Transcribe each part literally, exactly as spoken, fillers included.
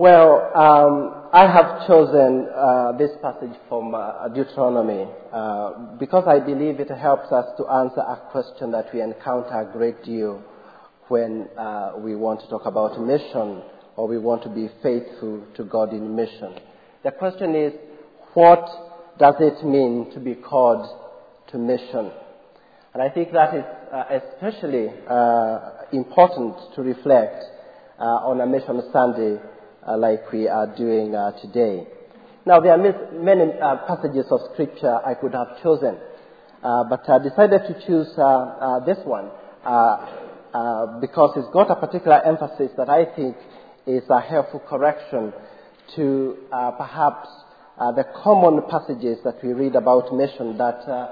Well, um, I have chosen uh, this passage from uh, Deuteronomy uh, because I believe it helps us to answer a question that we encounter a great deal when uh, we want to talk about mission or we want to be faithful to God in mission. The question is, what does it mean to be called to mission? And I think that is uh, especially uh, important to reflect uh, on a Mission Sunday uh, like we are doing uh, today. Now, there are many uh, passages of Scripture I could have chosen, uh, but I decided to choose uh, uh, this one uh, uh, because it's got a particular emphasis that I think is a helpful correction to uh, perhaps uh, the common passages that we read about mission that uh,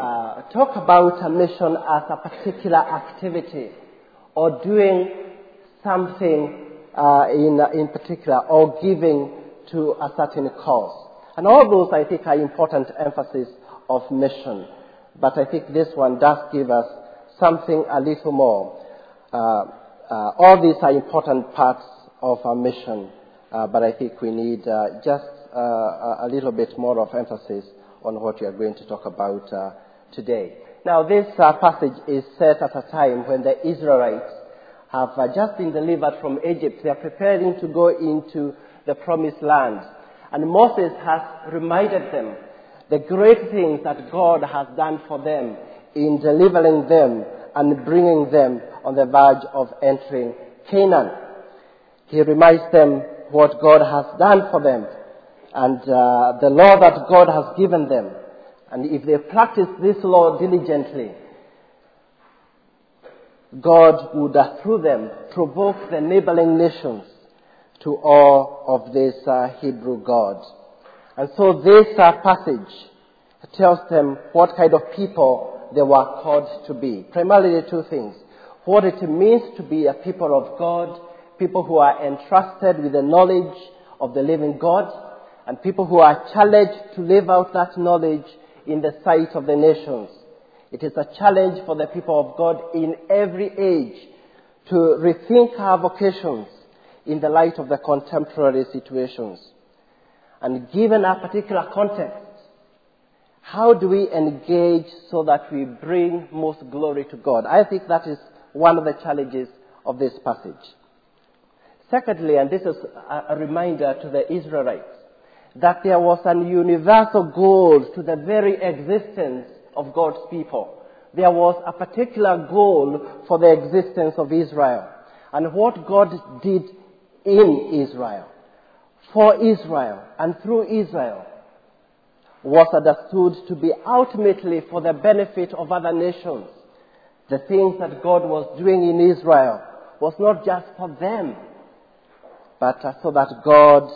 Uh, talk about a mission as a particular activity or doing something uh, in, in particular or giving to a certain cause. And all those, I think, are important emphasis of mission. But I think this one does give us something a little more. Uh, uh, all these are important parts of our mission, uh, but I think we need uh, just uh, a little bit more of emphasis on what we are going to talk about uh, today. Now, this uh, passage is set at a time when the Israelites have uh, just been delivered from Egypt. They are preparing to go into the promised land. And Moses has reminded them the great things that God has done for them in delivering them and bringing them on the verge of entering Canaan. He reminds them what God has done for them and uh, the law that God has given them. And if they practice this law diligently, God would, uh, through them, provoke the neighboring nations to awe of this uh, Hebrew God. And so this uh, passage tells them what kind of people they were called to be. Primarily two things. What it means to be a people of God, people who are entrusted with the knowledge of the living God, and people who are challenged to live out that knowledge in the sight of the nations. It is a challenge for the people of God in every age to rethink our vocations in the light of the contemporary situations. And given our particular context, how do we engage so that we bring most glory to God? I think that is one of the challenges of this passage. Secondly, and this is a reminder to the Israelites, that there was an universal goal to the very existence of God's people. There was a particular goal for the existence of Israel and what God did in Israel, for Israel and through Israel was understood to be ultimately for the benefit of other nations. The things that God was doing in Israel was not just for them, but so that God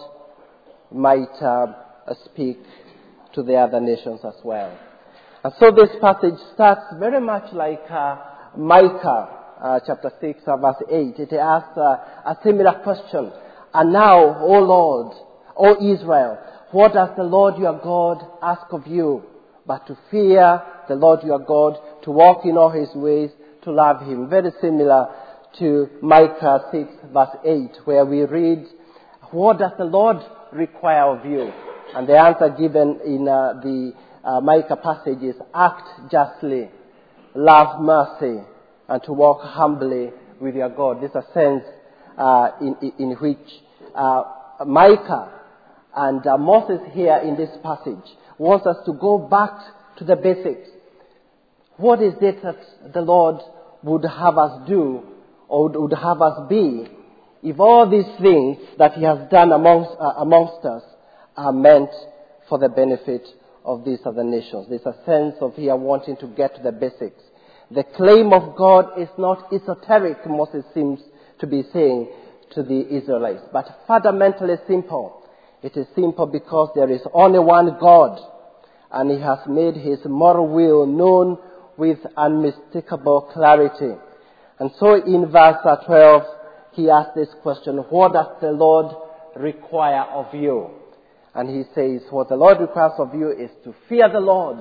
might uh, speak to the other nations as well. And so this passage starts very much like uh, Micah uh, chapter six uh, verse eight. It asks uh, a similar question. And now, O Lord, O Israel, what does the Lord your God ask of you? But to fear the Lord your God, to walk in all his ways, to love him. Very similar to Micah six verse eight, where we read, what does the Lord require of you? And the answer given in uh, the uh, Micah passage is act justly, love mercy, and to walk humbly with your God. This is a sense uh, in, in which uh, Micah and uh, Moses here in this passage wants us to go back to the basics. What is it that the Lord would have us do or would have us be if all these things that he has done amongst, uh, amongst us are meant for the benefit of these other nations? There's a sense of here wanting to get to the basics. The claim of God is not esoteric, Moses seems to be saying to the Israelites, but fundamentally simple. It is simple because there is only one God, and he has made his moral will known with unmistakable clarity. And so in verse twelve, he asked this question, what does the Lord require of you? And he says, what the Lord requires of you is to fear the Lord,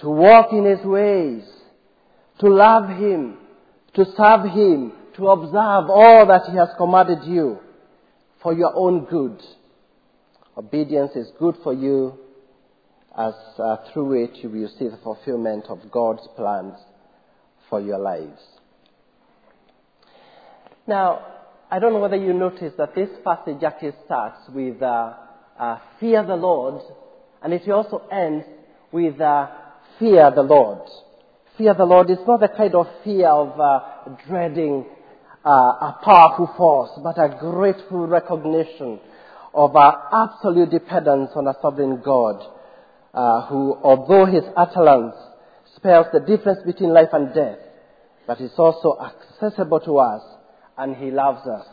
to walk in his ways, to love him, to serve him, to observe all that he has commanded you. for your own good. Obedience is good for you, as uh, through it you will see the fulfillment of God's plans for your lives. Now, I don't know whether you noticed that this passage actually starts with uh, uh, fear the Lord, and it also ends with uh, fear the Lord. Fear the Lord is not the kind of fear of uh, dreading uh, a powerful force, but a grateful recognition of our absolute dependence on a sovereign God, uh, who, although his utterance spells the difference between life and death, but is also accessible to us, and he loves us.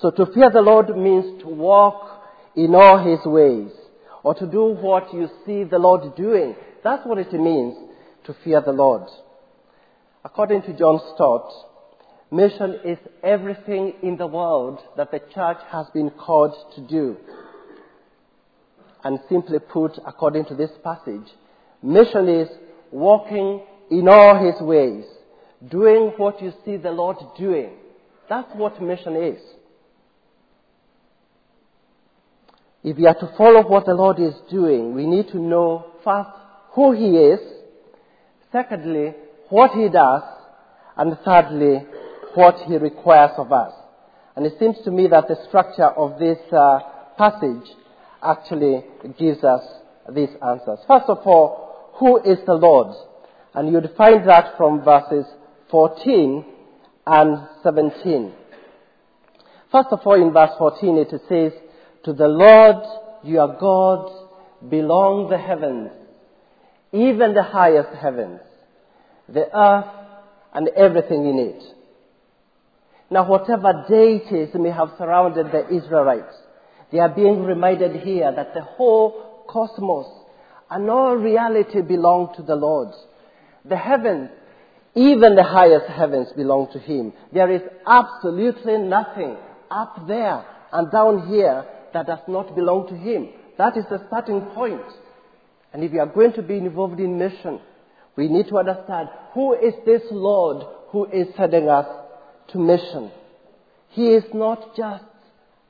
So to fear the Lord means to walk in all his ways, or to do what you see the Lord doing. That's what it means to fear the Lord. According to John Stott, mission is everything in the world that the church has been called to do. And simply put, according to this passage, mission is walking in all his ways, doing what you see the Lord doing. That's what mission is. If we are to follow what the Lord is doing, we need to know first who he is, secondly, what he does, and thirdly, what he requires of us. And it seems to me that the structure of this uh, passage actually gives us these answers. First of all, who is the Lord? And you'd find that from verses fourteen and seventeen. First of all, in verse fourteen, it says, "To the Lord your God belong the heavens, even the highest heavens, the earth and everything in it." Now, whatever deities may have surrounded the Israelites, they are being reminded here that the whole cosmos and all reality belong to the Lord. The heavens, even the highest heavens, belong to him. There is absolutely nothing up there and down here that does not belong to him. That is the starting point. And if you are going to be involved in mission, we need to understand who is this Lord who is sending us to mission. He is not just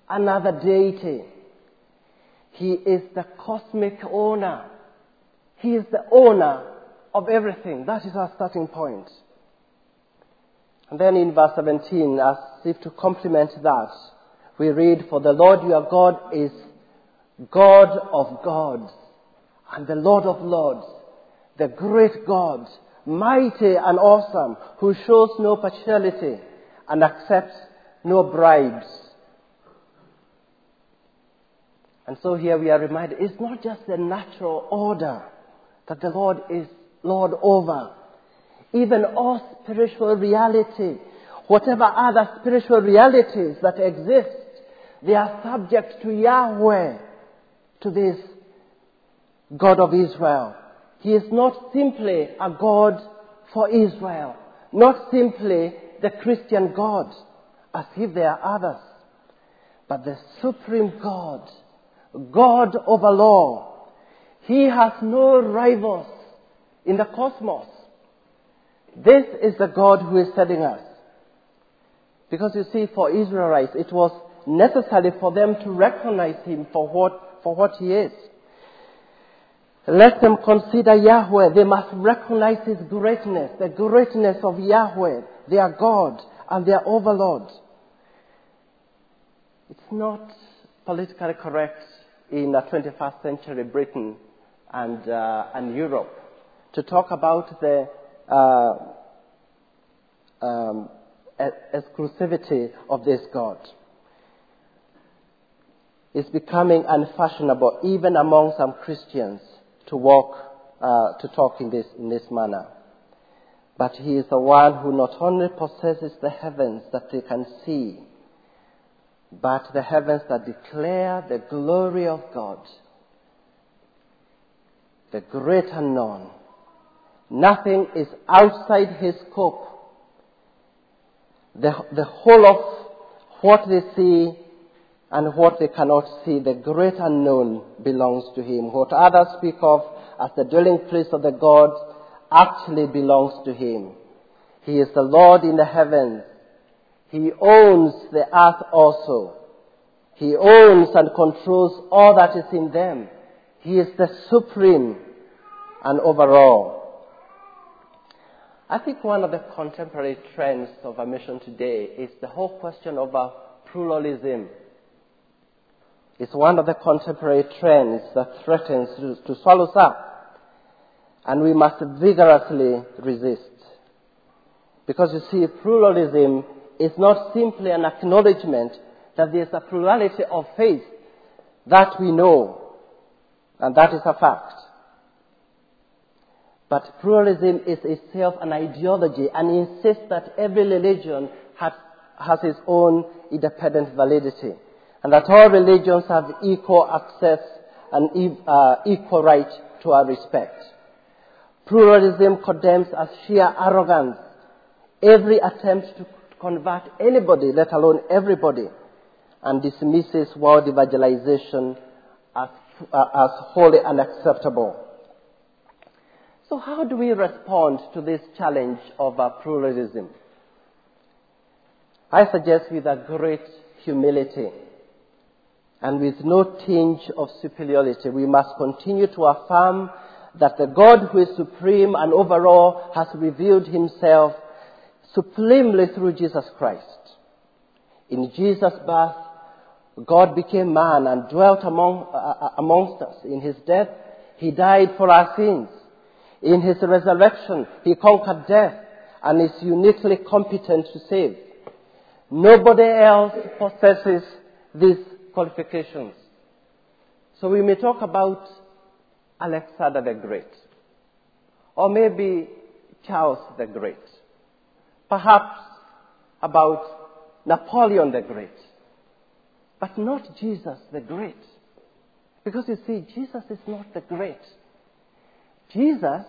another deity. He is the cosmic owner. He is the owner of everything. That is our starting point. And then in verse seventeen, as if to complement that, we read, "For the Lord your God is God of gods and the Lord of lords, the great God, mighty and awesome, who shows no partiality and accepts no bribes." And so here we are reminded, it's not just the natural order that the Lord is Lord over. Even all spiritual reality, whatever other spiritual realities that exist, they are subject to Yahweh, to this God of Israel. He is not simply a God for Israel, not simply the Christian God, as if there are others, but the supreme God, God over law. He has no rivals in the cosmos. This is the God who is sending us. Because you see, for Israelites, it was necessary for them to recognize him for what, for what he is. Let them consider Yahweh. They must recognize his greatness, the greatness of Yahweh, their God and their overlord. It's not politically correct in a twenty-first century Britain and, uh, and Europe to talk about the uh, um, exclusivity of this God. It's becoming unfashionable, even among some Christians, to walk, uh, to talk in this, in this manner. But he is the one who not only possesses the heavens that they can see, but the heavens that declare the glory of God, the great unknown. Nothing is outside his scope. The, the whole of what they see and what they cannot see, the great unknown, belongs to him. What others speak of as the dwelling place of the God actually belongs to him. He is the Lord in the heavens. He owns the earth also. He owns and controls all that is in them. He is the supreme and overall. I think one of the contemporary trends of our mission today is the whole question of our pluralism. It's one of the contemporary trends that threatens to swallow us up, and we must vigorously resist. Because you see, pluralism is not simply an acknowledgement that there is a plurality of faith that we know, and that is a fact. But pluralism is itself an ideology and insists that every religion has, has its own independent validity, and that all religions have equal access and uh, equal right to our respect. Pluralism condemns as sheer arrogance every attempt to convert anybody, let alone everybody, and dismisses world evangelization as, uh, as wholly unacceptable. So how do we respond to this challenge of our pluralism? I suggest with a great humility and with no tinge of superiority, we must continue to affirm that the God who is supreme and overall has revealed himself supremely through Jesus Christ. In Jesus' birth, God became man and dwelt among, uh, amongst us. In his death, he died for our sins. In his resurrection, he conquered death and is uniquely competent to save. Nobody else possesses these qualifications. So we may talk about Alexander the Great, or maybe Charles the Great, perhaps about Napoleon the Great, but not Jesus the Great. Because you see, Jesus is not the great. Jesus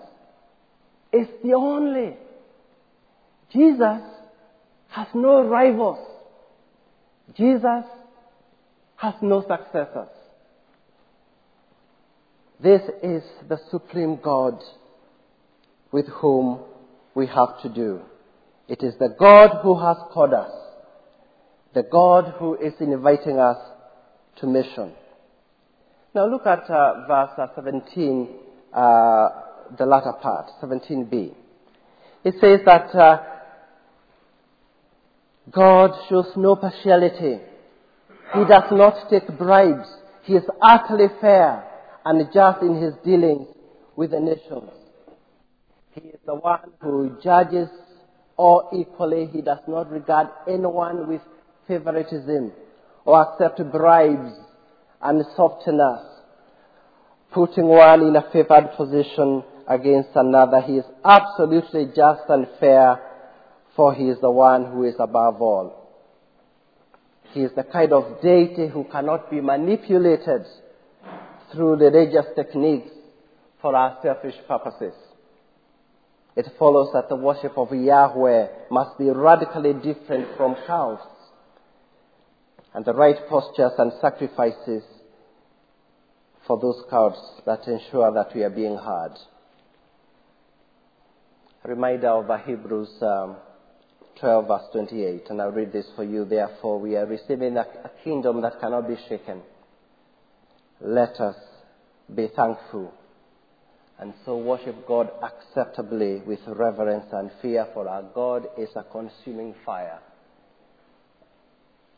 is the only. Jesus has no rivals. Jesus has no successors. This is the supreme God with whom we have to do. It is the God who has called us, the God who is inviting us to mission. Now look at uh, verse seventeen, uh, the latter part, seventeen b. It says that uh, God shows no partiality. He does not take bribes. He is utterly fair and just in his dealings with the nations. He is the one who judges all equally. He does not regard anyone with favoritism or accept bribes and softness, putting one in a favored position against another. He is absolutely just and fair, for he is the one who is above all. He is the kind of deity who cannot be manipulated through religious techniques for our selfish purposes. It follows that the worship of Yahweh must be radically different from cows, and the right postures and sacrifices for those cows that ensure that we are being heard. A reminder of Hebrews um, twelve verse twenty-eight, and I'll read this for you. Therefore we are receiving a, a kingdom that cannot be shaken. Let us be thankful and so worship God acceptably with reverence and fear, for our God is a consuming fire.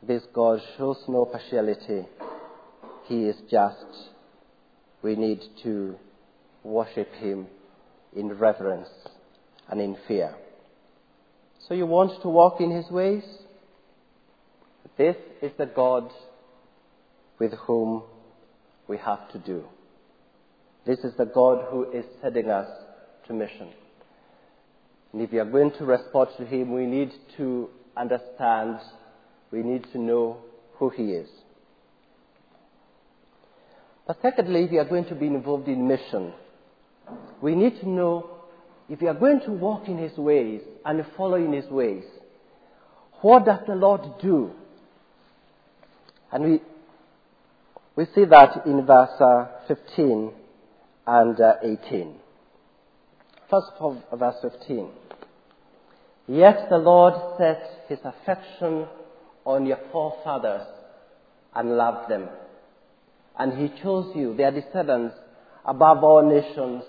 This God shows no partiality. He is just. We need to worship him in reverence and in fear. So you want to walk in his ways? This is the God with whom we have to do. This is the God who is sending us to mission. And if we are going to respond to him, we need to understand We need to know who he is. But secondly, if we are going to be involved in mission, we need to know, if we are going to walk in his ways and follow in his ways, what does the Lord do? And we we see that in verse uh, fifteen and uh, eighteen. First of all, verse fifteen. Yet the Lord set his affection on your forefathers and loved them. And he chose you, their descendants, above all nations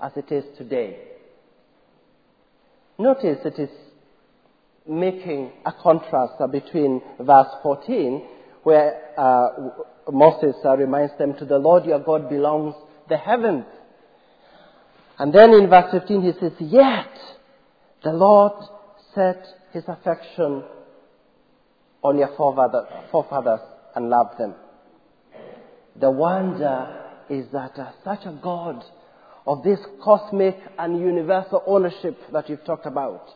as it is today. Notice it is making a contrast between verse fourteen, where uh, Moses uh, reminds them, to the Lord your God belongs the heavens. And then in verse fifteen he says, yet the Lord set his affection on your forefathers and loved them. The wonder is that uh, such a God of this cosmic and universal ownership that you've talked about,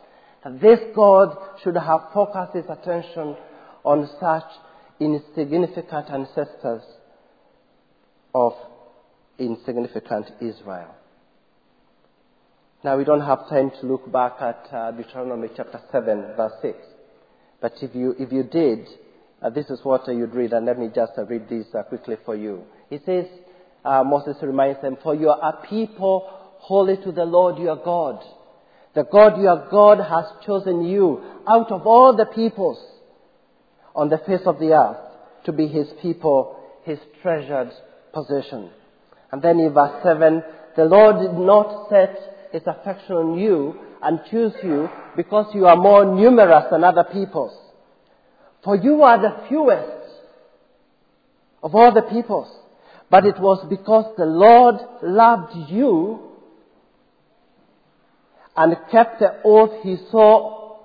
that this God should have focused his attention on such insignificant ancestors of insignificant Israel. Now, we don't have time to look back at uh, Deuteronomy chapter seven, verse six. But if you if you did, uh, this is what uh, you'd read. And let me just uh, read this uh, quickly for you. He says, uh, Moses reminds them, for you are a people holy to the Lord your God. The God your God has chosen you out of all the peoples on the face of the earth to be his people, his treasured possession. And then in verse seven, the Lord did not set his affection on you and choose you because you are more numerous than other peoples. For you are the fewest of all the peoples. But it was because the Lord loved you and kept the oath he swore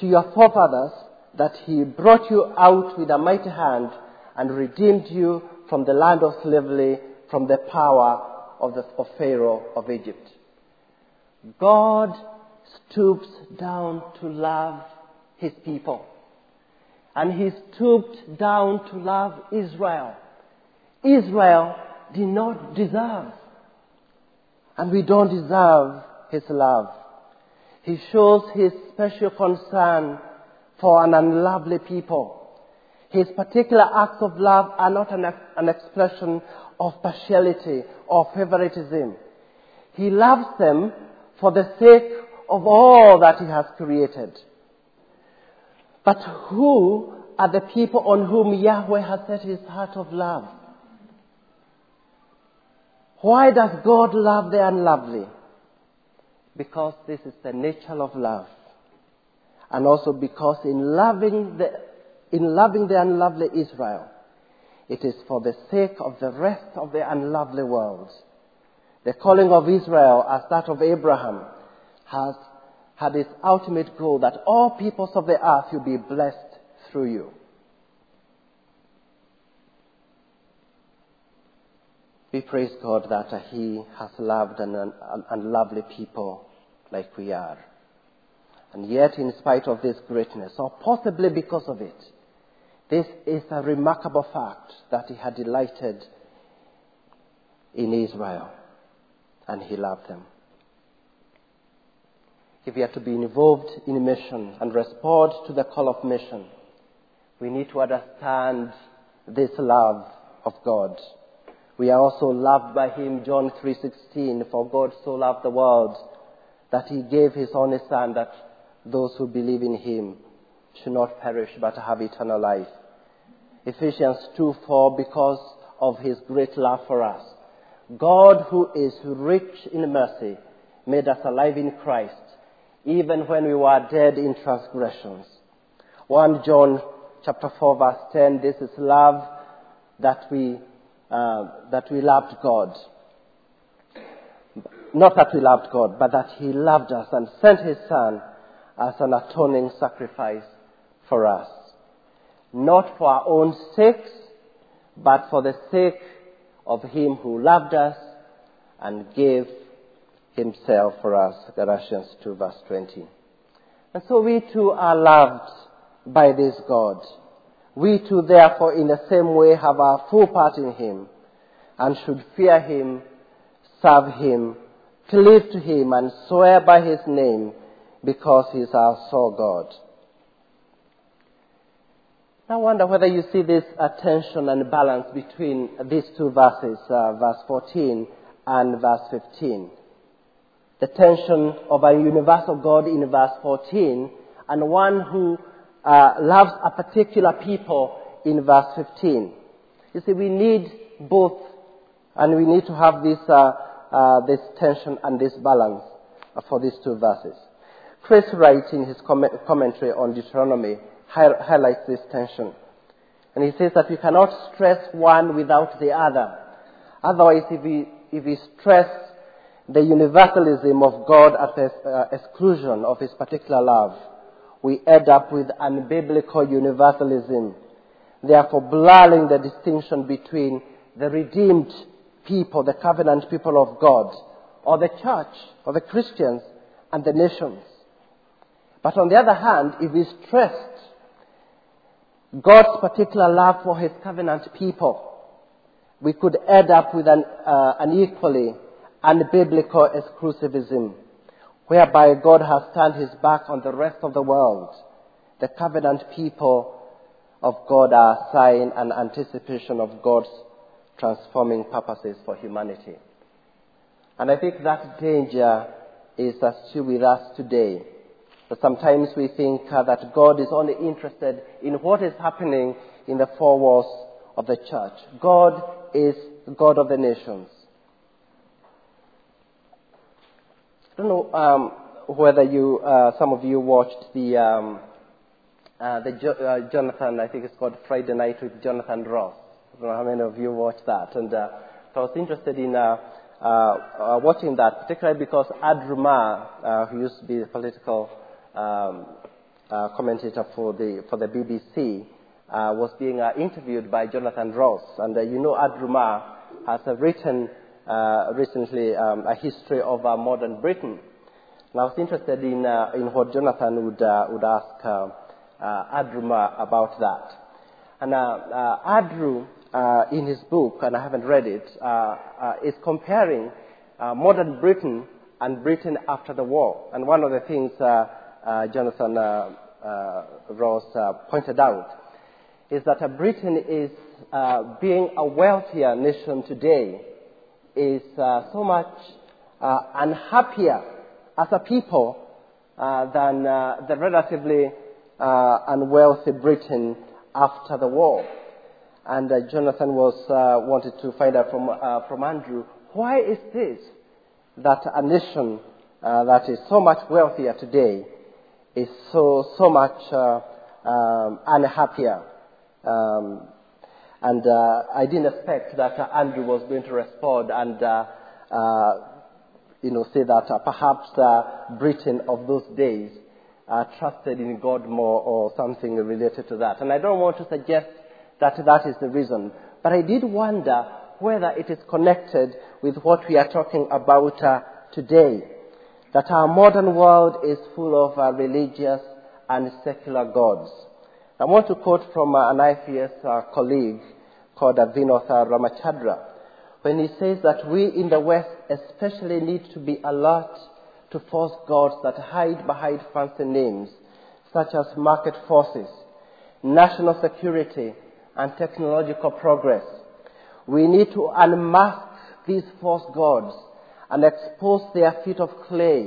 to your forefathers that he brought you out with a mighty hand and redeemed you from the land of slavery, from the power of, the, of Pharaoh of Egypt. God stoops down to love his people. And he stooped down to love Israel. Israel did not deserve. And we don't deserve his love. He shows his special concern for an unlovely people. His particular acts of love are not an, an expression of partiality or favoritism. He loves them for the sake of all that he has created. But who are the people on whom Yahweh has set his heart of love? Why does God love the unlovely? Because this is the nature of love. And also because in loving the, in loving the unlovely Israel, it is for the sake of the rest of the unlovely world. The calling of Israel as that of Abraham has had its ultimate goal that all peoples of the earth will be blessed through you. We praise God that he has loved an unlovely people like we are. And yet, in spite of this greatness, or possibly because of it, this is a remarkable fact that he had delighted in Israel. And he loved them. If we are to be involved in mission and respond to the call of mission, we need to understand this love of God. We are also loved by him, John three sixteen, for God so loved the world that he gave his only son that those who believe in him should not perish but have eternal life. Ephesians two four, because of his great love for us, God, who is rich in mercy, made us alive in Christ, even when we were dead in transgressions. First John chapter four, verse ten, this is love, that we, uh, that we loved God. Not that we loved God, but that he loved us and sent his Son as an atoning sacrifice for us. Not for our own sakes, but for the sake of him who loved us and gave himself for us. Galatians two verse twenty. And so we too are loved by this God. We too therefore in the same way have our full part in him and should fear him, serve him, cleave to him and swear by his name because he is our sole God. I wonder whether you see this tension and balance between these two verses, uh, verse fourteen and verse fifteen. The tension of a universal God in verse fourteen and one who uh, loves a particular people in verse fifteen. You see, we need both, and we need to have this uh, uh, this tension and this balance for these two verses. Chris Wright, in his comment, commentary on Deuteronomy, hi- highlights this tension. And he says that we cannot stress one without the other. Otherwise, if we, if we stress the universalism of God at the uh, exclusion of his particular love, we end up with unbiblical universalism, therefore blurring the distinction between the redeemed people, the covenant people of God, or the church, or the Christians, and the nations. But on the other hand, if we stressed God's particular love for his covenant people, we could end up with an, uh, an equally unbiblical exclusivism, whereby God has turned his back on the rest of the world. The covenant people of God are a sign and anticipation of God's transforming purposes for humanity. And I think that danger is still with us today. But sometimes we think uh, that God is only interested in what is happening in the four walls of the church. God is God of the nations. I don't know um, whether you, uh, some of you watched the um, uh, the jo- uh, Jonathan, I think it's called Friday Night with Jonathan Ross. I don't know how many of you watched that. And uh, so I was interested in uh, uh, uh, watching that, particularly because Adrumah, uh, who used to be the political um, uh, commentator for the for the B B C, uh, was being uh, interviewed by Jonathan Ross. And uh, you know, Adrumah has uh, written uh, recently um, a history of uh, modern Britain. And I was interested in uh, in what Jonathan would uh, would ask uh, uh, Adrumah about that. And uh, uh, Adru, uh, in his book, and I haven't read it, uh, uh, is comparing uh, modern Britain and Britain after the war. And one of the things uh, uh, Jonathan uh, uh, Ross uh, pointed out is that uh, Britain is, uh, being a wealthier nation today, is uh, so much uh, unhappier as a people uh, than uh, the relatively uh, unwealthy Britain after the war. And uh, Jonathan was uh, wanted to find out from uh, from Andrew, why is this that a nation uh, that is so much wealthier today is so so much uh, um, unhappier? Um, and uh, I didn't expect that uh, Andrew was going to respond and uh, uh, you know say that uh, perhaps uh, Britain of those days Uh, trusted in God more or something related to that. And I don't want to suggest that that is the reason. But I did wonder whether it is connected with what we are talking about uh, today. That our modern world is full of uh, religious and secular gods. I want to quote from uh, an I F E S uh, colleague called uh, Vinoth Ramachandra, when he says that we in the West especially need to be alert to false gods that hide behind fancy names such as market forces, national security, and technological progress. We need to unmask these false gods and expose their feet of clay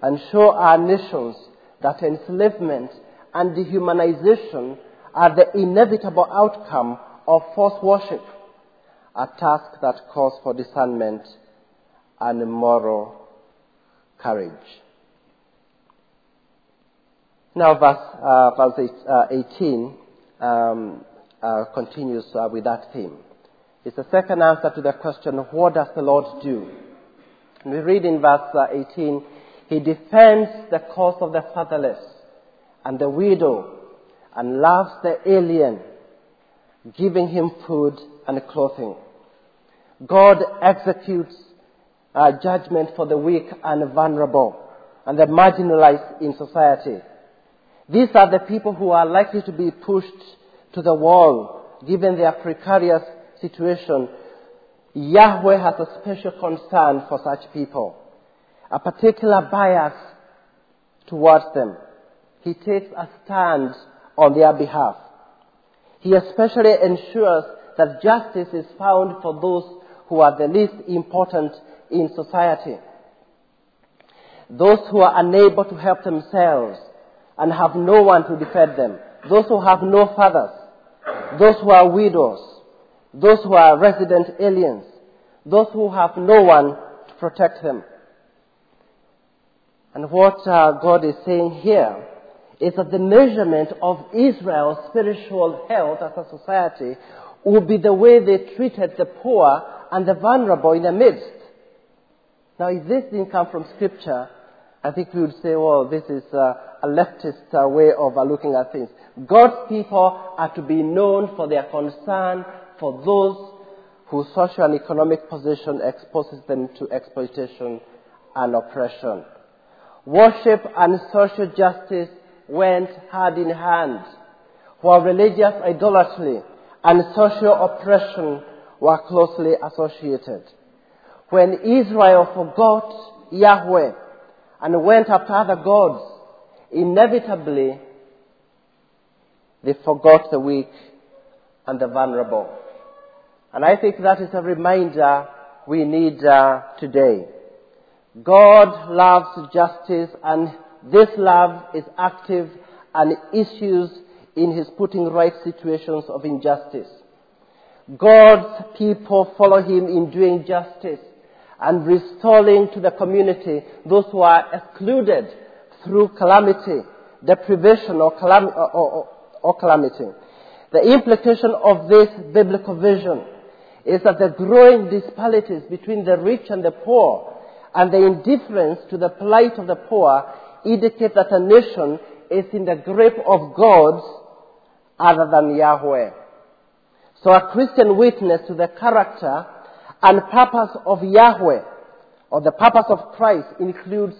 and show our nations that enslavement and dehumanization are the inevitable outcome of false worship, a task that calls for discernment and moral courage. Now, verse, uh, verse eight, uh, eighteen um, uh, continues uh, with that theme. It's the second answer to the question, what does the Lord do? And we read in verse uh, eighteen, he defends the cause of the fatherless and the widow and loves the alien, giving him food and clothing. God executes Uh, judgment for the weak and vulnerable and the marginalized in society. These are the people who are likely to be pushed to the wall given their precarious situation. Yahweh has a special concern for such people, a particular bias towards them. He takes a stand on their behalf. He especially ensures that justice is found for those who are the least important in society, those who are unable to help themselves and have no one to defend them, those who have no fathers, those who are widows, those who are resident aliens, those who have no one to protect them. And what uh, God is saying here is that the measurement of Israel's spiritual health as a society would be the way they treated the poor and the vulnerable in the midst. Now, if this didn't come from Scripture, I think we would say, well, this is uh, a leftist uh, way of uh, looking at things. God's people are to be known for their concern for those whose social and economic position exposes them to exploitation and oppression. Worship and social justice went hand in hand, while religious idolatry and social oppression were closely associated. When Israel forgot Yahweh and went after other gods, inevitably they forgot the weak and the vulnerable. And I think that is a reminder we need uh, today. God loves justice, and this love is active and issues in his putting right situations of injustice. God's people follow him in doing justice and restoring to the community those who are excluded through calamity, deprivation or, calam- or, or, or calamity. The implication of this biblical vision is that the growing disparities between the rich and the poor and the indifference to the plight of the poor indicate that a nation is in the grip of gods other than Yahweh. So a Christian witness to the character and purpose of Yahweh, or the purpose of Christ, includes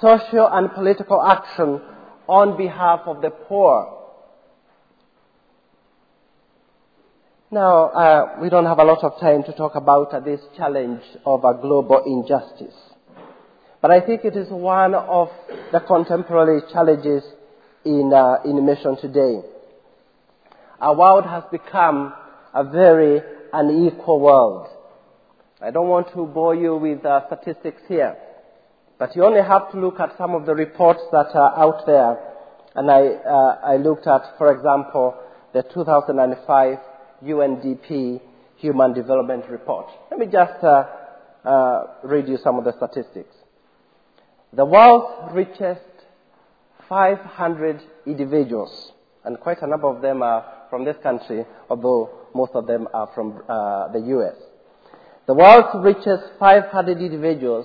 social and political action on behalf of the poor. Now, uh, we don't have a lot of time to talk about uh, this challenge of a global injustice. But I think it is one of the contemporary challenges in, uh, in mission today. Our world has become a very unequal world. I don't want to bore you with uh, statistics here, but you only have to look at some of the reports that are out there. And I, uh, I looked at, for example, the two thousand five U N D P Human Development Report. Let me just uh, uh, read you some of the statistics. The world's richest five hundred individuals, and quite a number of them are from this country, although most of them are from uh, the U S. The world's richest five hundred individuals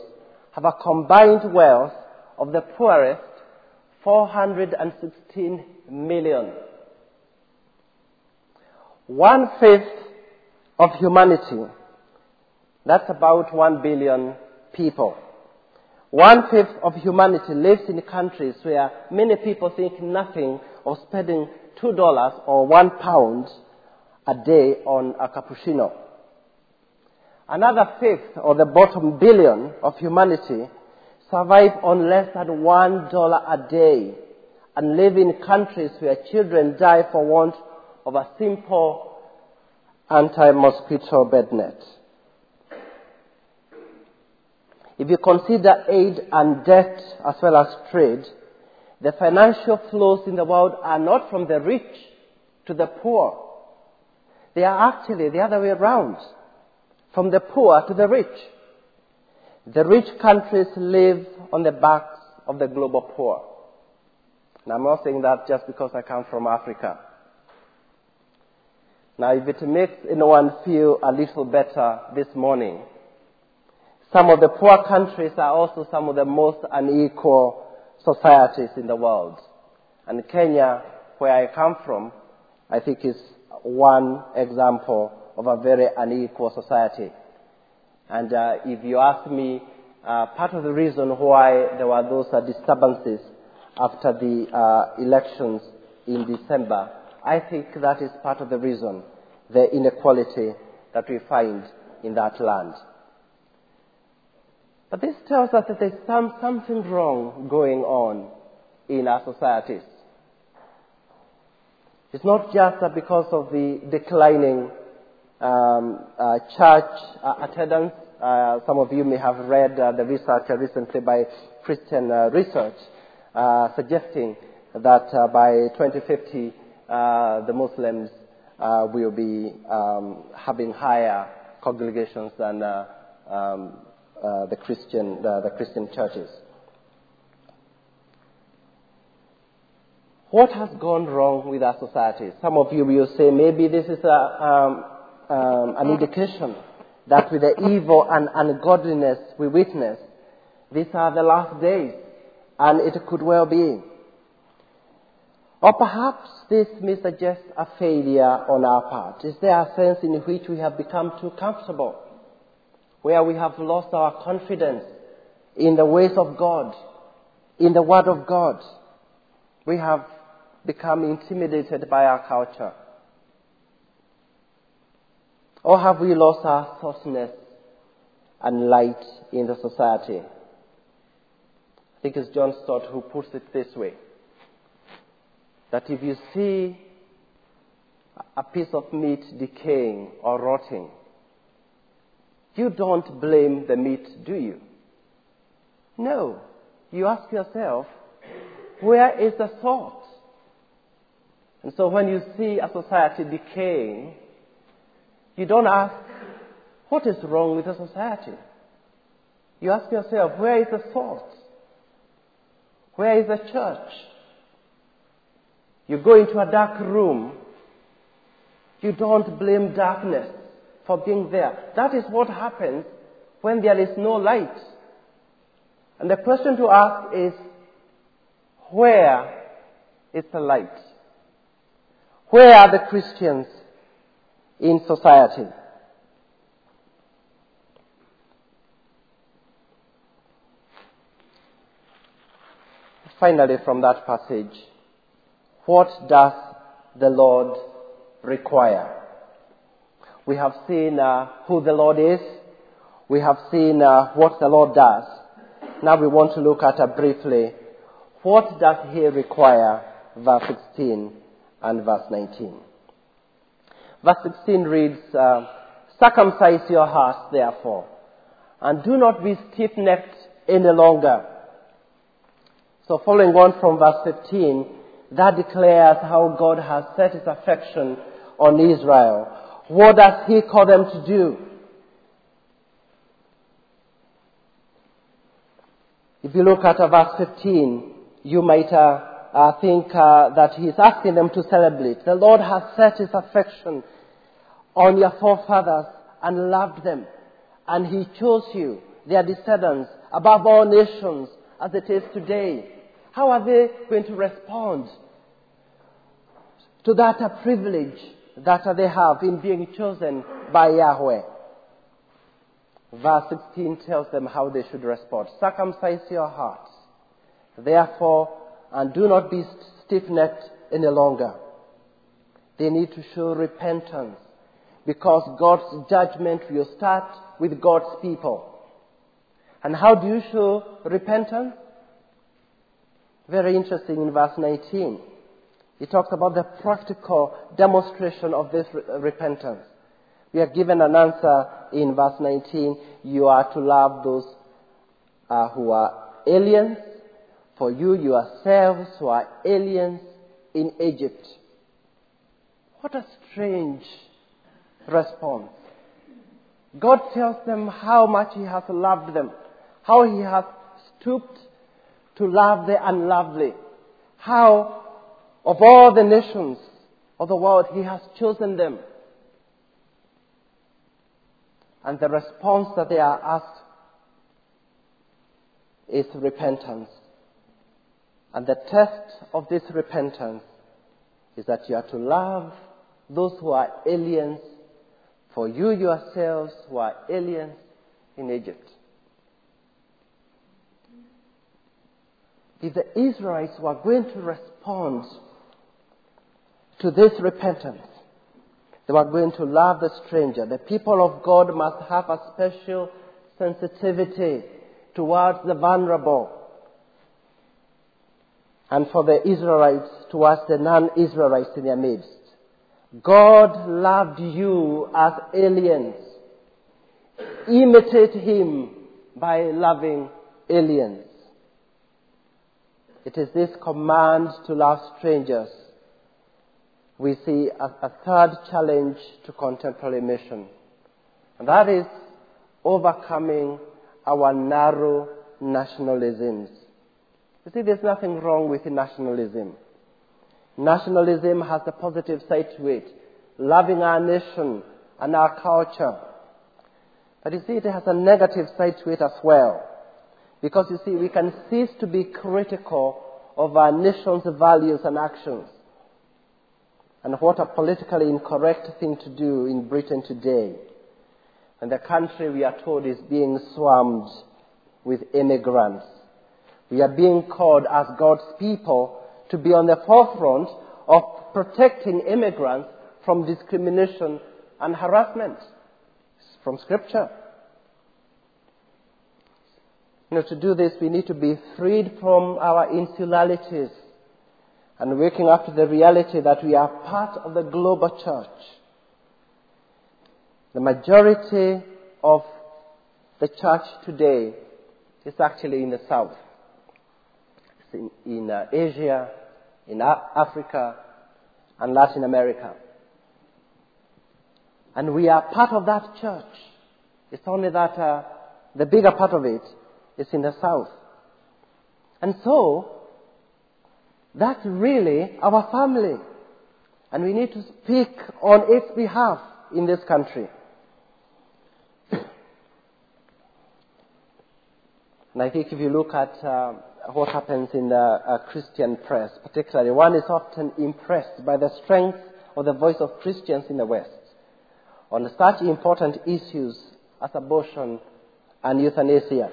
have a combined wealth of the poorest four hundred sixteen million. One-fifth of humanity, that's about one billion people. One-fifth of humanity lives in countries where many people think nothing of spending two dollars or one pound a day on a cappuccino. Another fifth, or the bottom billion of humanity, survive on less than one dollar a day and live in countries where children die for want of a simple anti-mosquito bed net. If you consider aid and debt as well as trade, the financial flows in the world are not from the rich to the poor. They are actually the other way around, from the poor to the rich. The rich countries live on the backs of the global poor. And I'm not saying that just because I come from Africa. Now, if it makes anyone feel a little better this morning, some of the poor countries are also some of the most unequal societies in the world. And Kenya, where I come from, I think is one example of a very unequal society. And uh, if you ask me, uh, part of the reason why there were those uh, disturbances after the uh, elections in December, I think that is part of the reason, the inequality that we find in that land. But this tells us that there's some, something wrong going on in our societies. It's not just that because of the declining Um, uh, church uh, attendance. Uh, some of you may have read uh, the research recently by Christian uh, Research uh, suggesting that uh, by twenty fifty uh, the Muslims uh, we'll be um, having higher congregations than uh, um, uh, the Christian the, the Christian churches. What has gone wrong with our society? Some of you will say maybe this is a, um, um, an indication that with the evil and ungodliness we witness, these are the last days, and it could well be. Or perhaps this may suggest a failure on our part. Is there a sense in which we have become too comfortable, where we have lost our confidence in the ways of God, in the Word of God? We have become intimidated by our culture. Or have we lost our softness and light in the society? I think it's John Stott who puts it this way, that if you see a piece of meat decaying or rotting, you don't blame the meat, do you? No. You ask yourself, where is the salt? And so when you see a society decaying, you don't ask, what is wrong with the society? You ask yourself, where is the salt? Where is the church? You go into a dark room, you don't blame darkness for being there. That is what happens when there is no light. And the question to ask is, where is the light? Where are the Christians in society? Finally, from that passage, what does the Lord require? We have seen uh, who the Lord is. We have seen uh, what the Lord does. Now we want to look at it briefly. What does he require? Verse sixteen and verse nineteen. Verse sixteen reads, uh, circumcise your hearts, therefore, and do not be stiff-necked any longer. So following on from verse fifteen, that declares how God has set his affection on Israel. What does he call them to do? If you look at uh, verse fifteen, you might uh, uh, think uh, that he's asking them to celebrate. The Lord has set his affection on your forefathers and loved them. And he chose you, their descendants, above all nations as it is today. How are they going to respond to that uh, privilege that uh, they have in being chosen by Yahweh? Verse sixteen tells them how they should respond. Circumcise your hearts, therefore, and do not be stiff-necked any longer. They need to show repentance, because God's judgment will start with God's people. And how do you show repentance? Very interesting in verse nineteen. It talks about the practical demonstration of this repentance. We are given an answer in verse nineteen. You are to love those uh, who are aliens, for you yourselves who are aliens in Egypt. What a strange response. God tells them how much he has loved them, how he has stooped to love the unlovely, how of all the nations of the world he has chosen them. And the response that they are asked is repentance. And the test of this repentance is that you are to love those who are aliens, for you yourselves who are aliens in Egypt. If the Israelites were going to respond to this repentance, they were going to love the stranger. The people of God must have a special sensitivity towards the vulnerable. And for the Israelites, towards the non-Israelites in their midst. God loved you as aliens. Imitate him by loving aliens. It is this command to love strangers we see a, a third challenge to contemporary mission. And that is overcoming our narrow nationalisms. You see, there's nothing wrong with nationalism. Nationalism has a positive side to it, loving our nation and our culture. But you see, it has a negative side to it as well. Because you see, we can cease to be critical of our nation's values and actions. And what a politically incorrect thing to do in Britain today. And the country, we are told, is being swarmed with immigrants. We are being called as God's people to be on the forefront of protecting immigrants from discrimination and harassment. It's from Scripture. You know, to do this, we need to be freed from our insularities and waking up to the reality that we are part of the global church. The majority of the church today is actually in the south. It's in, in uh, Asia, in uh, Africa, and Latin America. And we are part of that church. It's only that uh, the bigger part of it is in the south. And so, that's really our family. And we need to speak on its behalf in this country. And I think if you look at uh, what happens in the uh, Christian press, particularly, one is often impressed by the strength of the voice of Christians in the West on such important issues as abortion and euthanasia.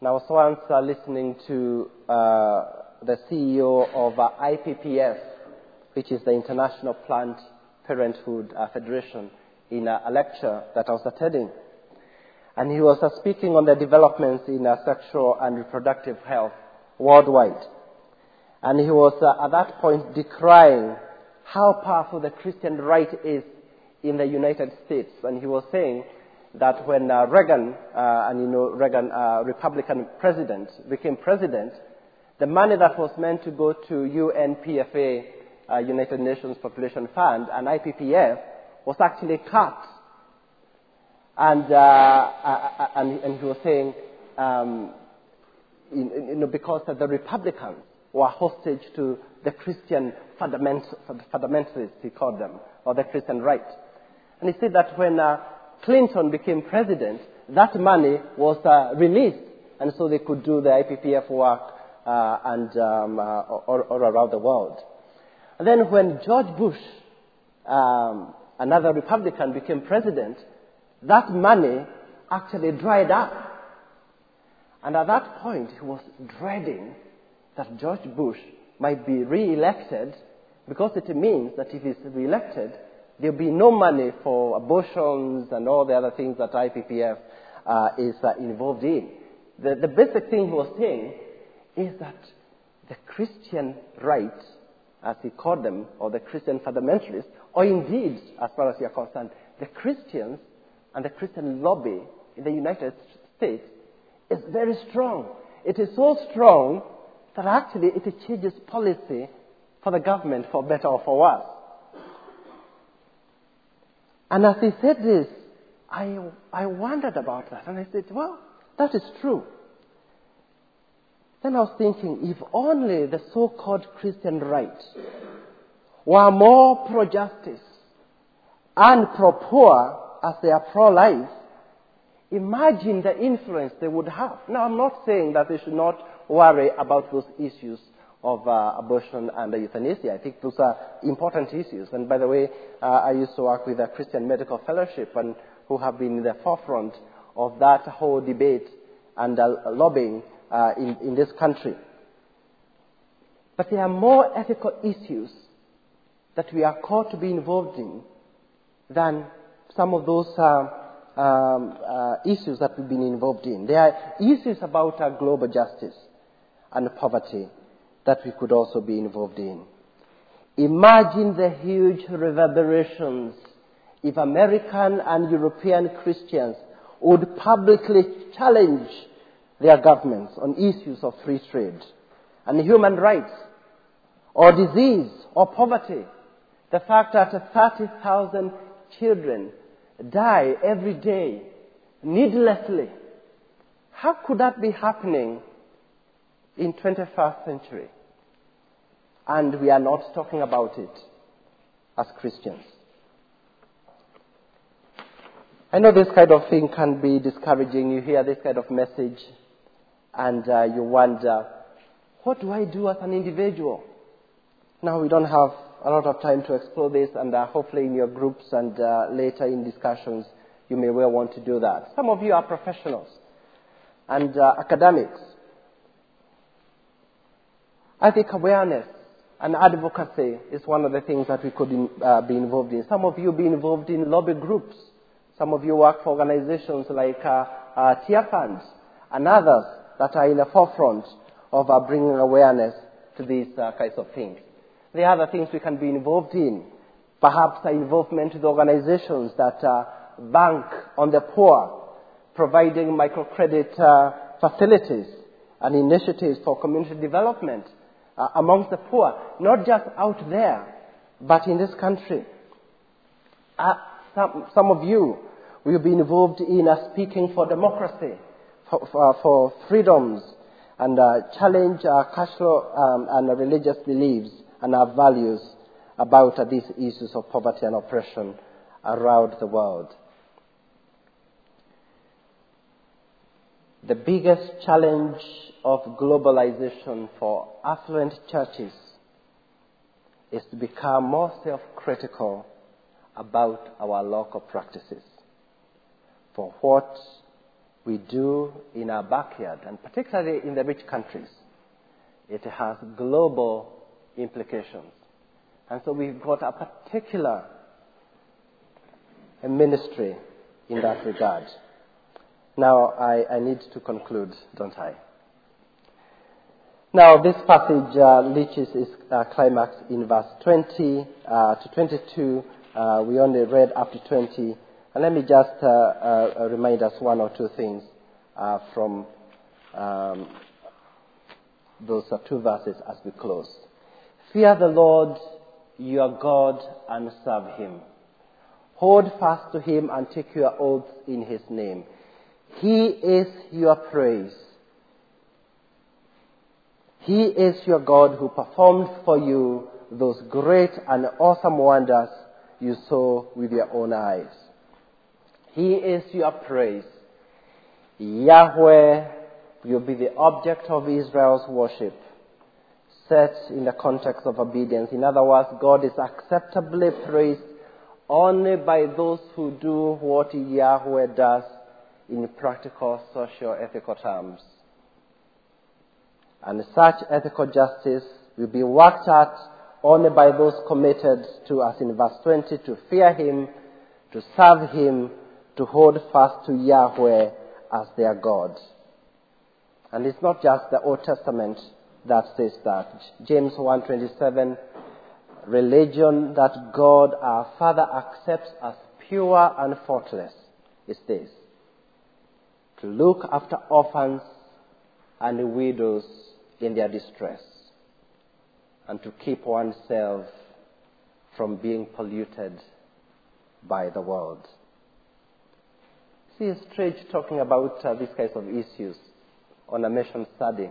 And I was once uh, listening to uh, the C E O of uh, I P P F, which is the International Planned Parenthood uh, Federation, in uh, a lecture that I was attending. And he was uh, speaking on the developments in uh, sexual and reproductive health worldwide. And he was uh, at that point decrying how powerful the Christian right is in the United States. And he was saying that when uh, Reagan, uh, and you know Reagan, uh, Republican president, became president, the money that was meant to go to U N P F A, uh, United Nations Population Fund, and I P P F was actually cut. And, uh, uh, and, and he was saying, um, you, you know, because the Republicans were hostage to the Christian fundamentalists, he called them, or the Christian right. And he said that when uh, Clinton became president, that money was uh, released, and so they could do the I P P F work uh, and um, uh, all, all around the world. And then when George Bush, um, another Republican, became president, that money actually dried up. And at that point, he was dreading that George Bush might be re-elected, because it means that if he's re-elected, there'll be no money for abortions and all the other things that I P P F uh, is uh, involved in. The, the basic thing he was saying is that the Christian right, as he called them, or the Christian fundamentalists, or indeed, as far as we are concerned, the Christians and the Christian lobby in the United States is very strong. It is so strong that actually it changes policy for the government, for better or for worse. And as he said this, I, I wondered about that. And I said, well, that is true. Then I was thinking, if only the so-called Christian right were more pro-justice and pro-poor as they are pro-life, imagine the influence they would have. Now, I'm not saying that they should not worry about those issues of uh, abortion and euthanasia. I think those are important issues. And by the way, uh, I used to work with the Christian Medical Fellowship, and who have been in the forefront of that whole debate and uh, lobbying uh, in, in this country. But there are more ethical issues that we are called to be involved in than some of those uh, um, uh, issues that we've been involved in. There are issues about uh, global justice and poverty that we could also be involved in. Imagine the huge reverberations if American and European Christians would publicly challenge their governments on issues of free trade and human rights, or disease or poverty. The fact that thirty thousand children die every day needlessly. How could that be happening in twenty-first century? And we are not talking about it as Christians. I know this kind of thing can be discouraging. You hear this kind of message and uh, you wonder, what do I do as an individual? Now, we don't have a lot of time to explore this, and uh, hopefully in your groups and uh, later in discussions, you may well want to do that. Some of you are professionals and uh, academics. I think awareness and advocacy is one of the things that we could in, uh, be involved in. Some of you be involved in lobby groups. Some of you work for organizations like uh, uh, Tear Fund and others that are in the forefront of uh, bringing awareness to these uh, kinds of things. There are other things we can be involved in. Perhaps uh, involvement with organizations that uh, bank on the poor, providing microcredit uh, facilities and initiatives for community development uh, amongst the poor, not just out there, but in this country. Uh, some, some of you will be involved in uh, speaking for democracy, for, for, for freedoms, and uh, challenge our cultural um, and religious beliefs and our values about uh, these issues of poverty and oppression around the world. The biggest challenge of globalization for affluent churches is to become more self-critical about our local practices, for what we do in our backyard, and particularly in the rich countries. It has global implications. And so we've got a particular ministry in that regard. Now, I, I need to conclude, don't I? Now, this passage uh, reaches its uh, climax in verse twenty uh, to twenty-two. Uh, we only read up to twenty. And let me just uh, uh, remind us one or two things uh, from um, those uh, two verses as we close. Fear the Lord your God and serve him. Hold fast to him and take your oaths in his name. He is your praise. He is your God who performed for you those great and awesome wonders you saw with your own eyes. He is your praise. Yahweh will be the object of Israel's worship, set in the context of obedience. In other words, God is acceptably praised only by those who do what Yahweh does in practical, social, ethical terms. And such ethical justice will be worked out only by those committed to, as in verse twenty, to fear him, to serve him, to hold fast to Yahweh as their God. And it's not just the Old Testament that says that. James one twenty-seven, religion that God our Father accepts as pure and faultless is this: to look after orphans and widows in their distress, and to keep oneself from being polluted by the world. See, it's strange talking about uh, these kinds of issues on a mission study.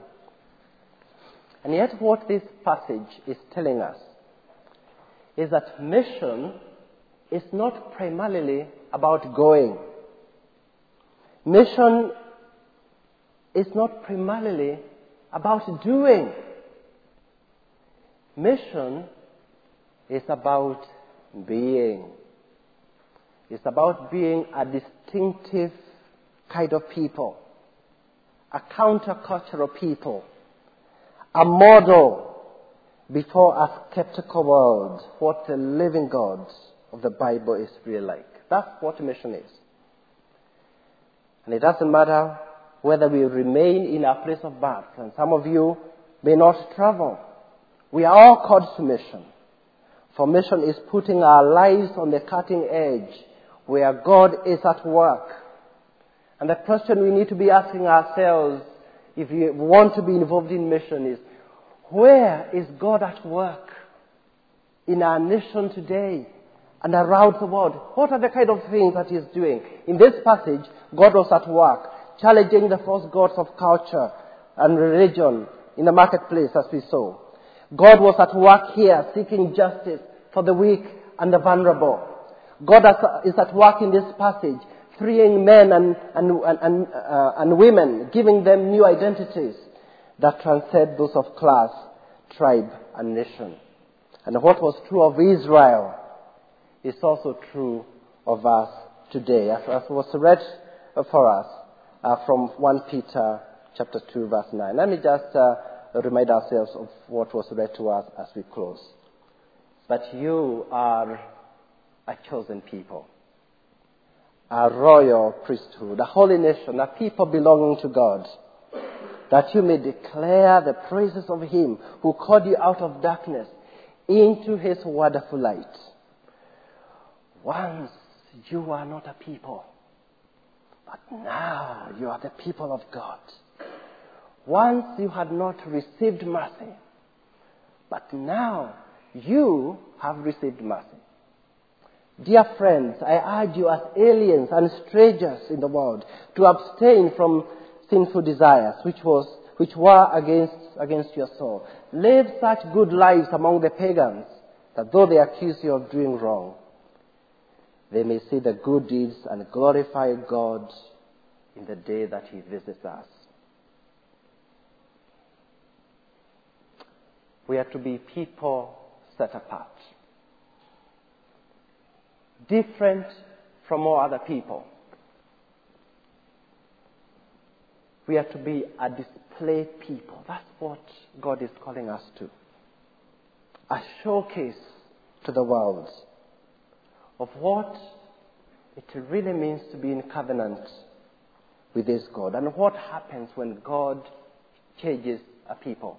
And yet what this passage is telling us is that mission is not primarily about going. Mission is not primarily about doing. Mission is about being. It's about being a distinctive kind of people, a countercultural people, a model before a skeptical world, what the living God of the Bible is really like. That's what mission is. And it doesn't matter whether we remain in our place of birth, and some of you may not travel. We are all called to mission. For mission is putting our lives on the cutting edge where God is at work. And the question we need to be asking ourselves if we want to be involved in mission is, Where is God at work in our nation today and around the world? What are the kind of things that He's doing? In this passage, God was at work, challenging the false gods of culture and religion in the marketplace, as we saw. God was at work here, seeking justice for the weak and the vulnerable. God is at work in this passage, freeing men and, and, and, uh, and women, giving them new identities that transcend those of class, tribe, and nation. And what was true of Israel is also true of us today, as, as was read for us uh, from First Peter chapter two, verse nine. Let me just uh, remind ourselves of what was read to us as we close. But you are a chosen people, a royal priesthood, a holy nation, a people belonging to God, that you may declare the praises of Him who called you out of darkness into His wonderful light. Once you were not a people, but now you are the people of God. Once you had not received mercy, but now you have received mercy. Dear friends, I urge you as aliens and strangers in the world to abstain from sinful desires which was which were against against your soul. Live such good lives among the pagans that though they accuse you of doing wrong, they may see the good deeds and glorify God in the day that He visits us. We are to be people set apart, different from all other people. We are to be a display people. That's what God is calling us to. A showcase to the world of what it really means to be in covenant with this God and what happens when God changes a people.